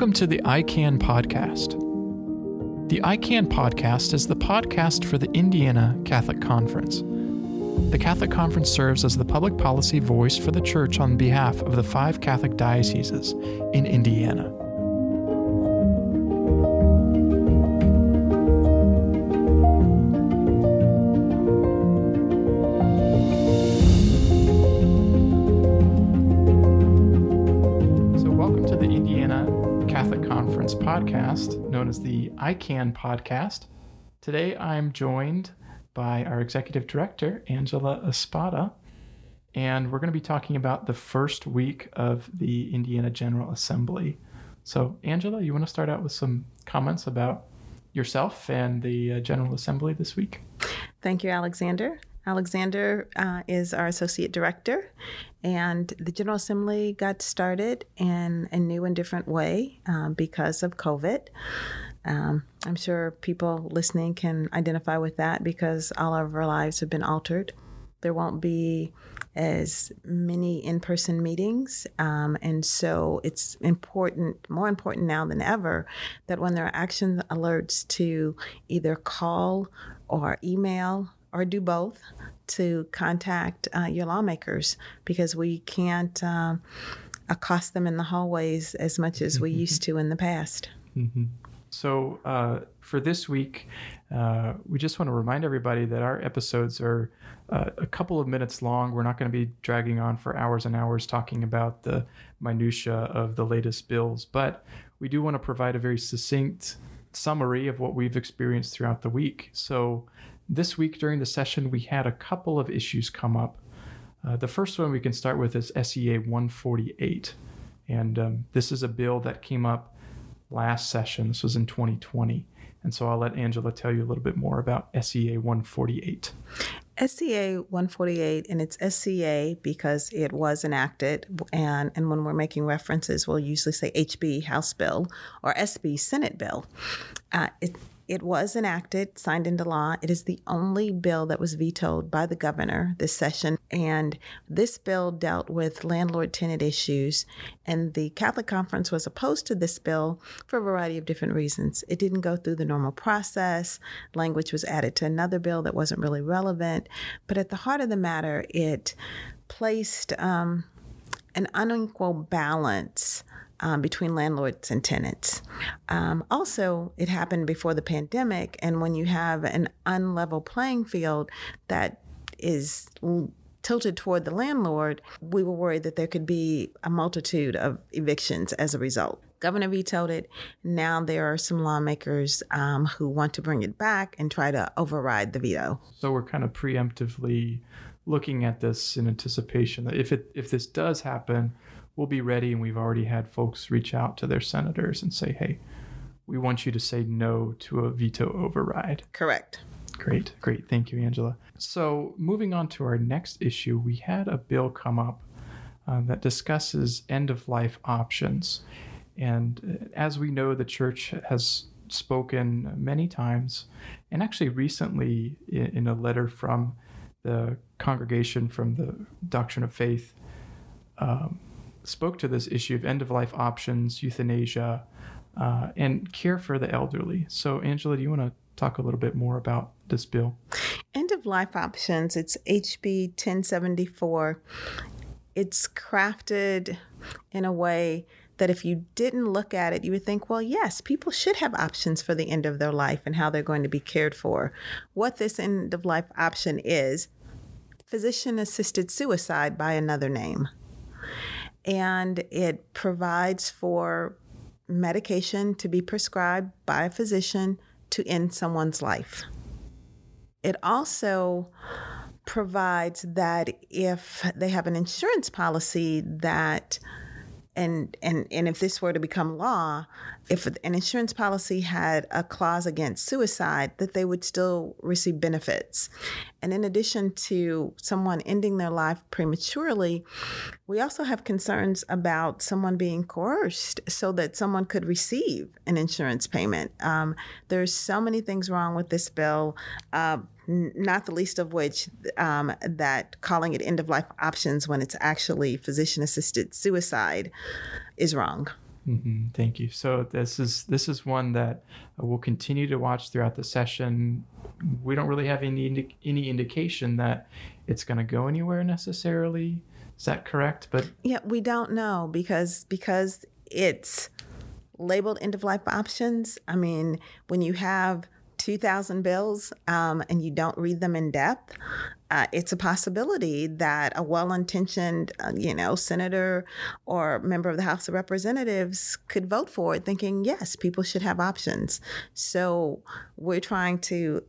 Welcome to the ICANN podcast. The ICANN podcast is the podcast for the Indiana Catholic Conference. The Catholic Conference serves as the public policy voice for the Church on behalf of the 5 Catholic dioceses in Indiana. Known as the ICANN podcast. Today I'm joined by our executive director, Angela Espada, and we're going to be talking about the first week of the Indiana General Assembly. So, Angela, you want to start out with some comments about yourself and the General Assembly this week? Thank you, Alexander. Alexander is our associate director, and the General Assembly got started in a new and different way because of COVID. I'm sure people listening can identify with that because all of our lives have been altered. There won't be as many in-person meetings, and so it's important, more important now than ever, that when there are action alerts to either call or email or do both to contact your lawmakers, because we can't accost them in the hallways as much as we used to in the past. Mm-hmm. So for this week, we just want to remind everybody that our episodes are a couple of minutes long. We're not going to be dragging on for hours and hours talking about the minutia of the latest bills, but we do want to provide a very succinct summary of what we've experienced throughout the week. So this week during the session, we had a couple of issues come up. The first one we can start with is SEA 148. And this is a bill that came up last session. This was in 2020. And so I'll let Angela tell you a little bit more about SEA 148. SEA 148, and it's SCA because it was enacted, and when we're making references, we'll usually say HB, House Bill, or SB, Senate Bill. It was enacted, signed into law. It is the only bill that was vetoed by the governor this session. And this bill dealt with landlord-tenant issues. And the Catholic Conference was opposed to this bill for a variety of different reasons. It didn't go through the normal process. Language was added to another bill that wasn't really relevant. But at the heart of the matter, it placed an unequal balance between landlords and tenants. Also, it happened before the pandemic, and when you have an unlevel playing field that is tilted toward the landlord, we were worried that there could be a multitude of evictions as a result. Governor vetoed it. Now there are some lawmakers who want to bring it back and try to override the veto. So we're kind of preemptively looking at this in anticipation that if this does happen, we'll be ready, and we've already had folks reach out to their senators and say, hey, we want you to say no to a veto override. Correct. Great. Thank you, Angela. So moving on to our next issue, we had a bill come up that discusses end-of-life options. And as we know, the church has spoken many times, and actually recently in a letter from the congregation from the Doctrine of Faith, spoke to this issue of end-of-life options, euthanasia, and care for the elderly. So, Angela, do you want to talk a little bit more about this bill? End-of-life options, it's HB 1074. It's crafted in a way that if you didn't look at it, you would think, well, yes, people should have options for the end of their life and how they're going to be cared for. What this end-of-life option is, physician-assisted suicide by another name. And it provides for medication to be prescribed by a physician to end someone's life. It also provides that if they have an insurance policy that, and if this were to become law, if an insurance policy had a clause against suicide, that they would still receive benefits. And in addition to someone ending their life prematurely, we also have concerns about someone being coerced so that someone could receive an insurance payment. There's so many things wrong with this bill, not the least of which that calling it end-of-life options when it's actually physician-assisted suicide is wrong. Mm-hmm. Thank you. So this is one that we'll continue to watch throughout the session. We don't really have any indication that it's going to go anywhere necessarily. Is that correct? But yeah, we don't know because it's labeled end of life options. I mean, when you have 2,000 bills and you don't read them in depth, it's a possibility that a well-intentioned, senator or member of the House of Representatives could vote for it, thinking, yes, people should have options. So we're trying to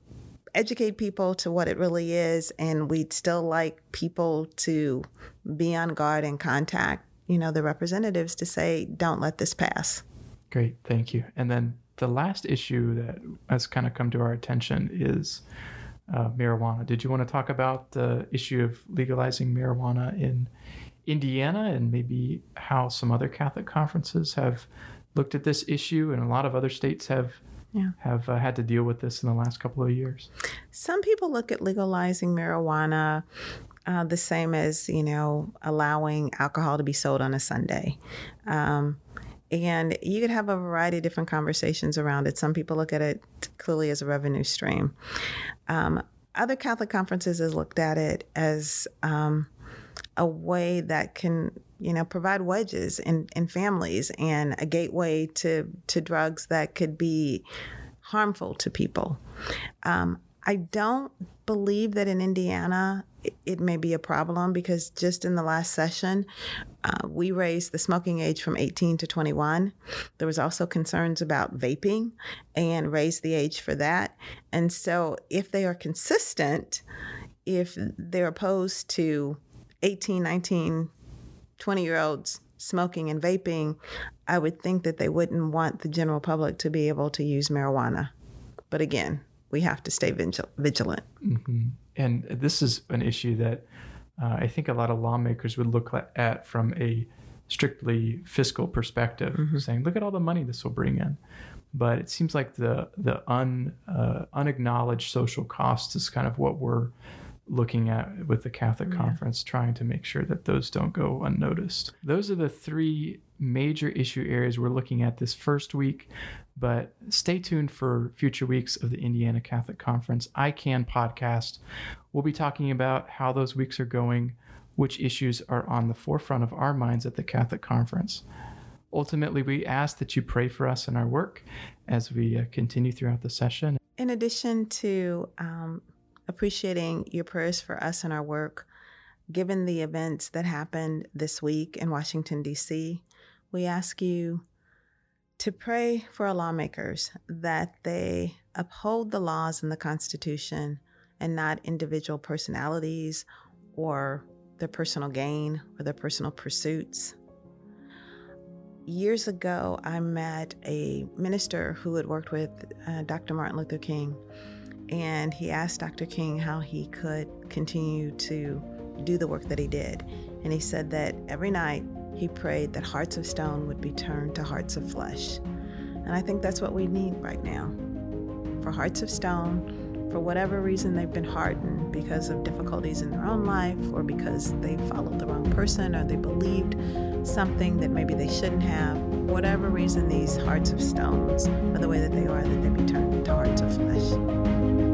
educate people to what it really is, and we'd still like people to be on guard and contact, the representatives to say, don't let this pass. Great, thank you. And then the last issue that has kind of come to our attention is marijuana. Did you want to talk about the issue of legalizing marijuana in Indiana and maybe how some other Catholic conferences have looked at this issue, and a lot of other states have had to deal with this in the last couple of years? Some people look at legalizing marijuana the same as, allowing alcohol to be sold on a Sunday. And you could have a variety of different conversations around it. Some people look at it clearly as a revenue stream. Other Catholic conferences has looked at it as a way that can, provide wedges in families and a gateway to drugs that could be harmful to people. I don't believe that in Indiana it may be a problem, because just in the last session, we raised the smoking age from 18 to 21. There was also concerns about vaping and raised the age for that. And so if they are consistent, if they're opposed to 18, 19, 20-year-olds smoking and vaping, I would think that they wouldn't want the general public to be able to use marijuana. But again, we have to stay vigilant. Mm-hmm. And this is an issue that I think a lot of lawmakers would look at from a strictly fiscal perspective, mm-hmm. saying, look at all the money this will bring in. But it seems like the unacknowledged social costs is kind of what we're looking at with the Catholic Conference, trying to make sure that those don't go unnoticed. Those are the three major issue areas we're looking at this first week, but stay tuned for future weeks of the Indiana Catholic Conference ICANN podcast. We'll be talking about how those weeks are going, which issues are on the forefront of our minds at the Catholic Conference. Ultimately, we ask that you pray for us in our work as we continue throughout the session. In addition to appreciating your prayers for us and our work, given the events that happened this week in Washington, D.C., we ask you to pray for our lawmakers that they uphold the laws and the Constitution and not individual personalities or their personal gain or their personal pursuits. Years ago, I met a minister who had worked with Dr. Martin Luther King, and he asked Dr. King how he could continue to do the work that he did. And he said that every night, he prayed that hearts of stone would be turned to hearts of flesh. And I think that's what we need right now. For hearts of stone, for whatever reason they've been hardened because of difficulties in their own life, or because they followed the wrong person, or they believed something that maybe they shouldn't have. Whatever reason, these hearts of stones, for the way that they are, that they be turned to hearts of flesh.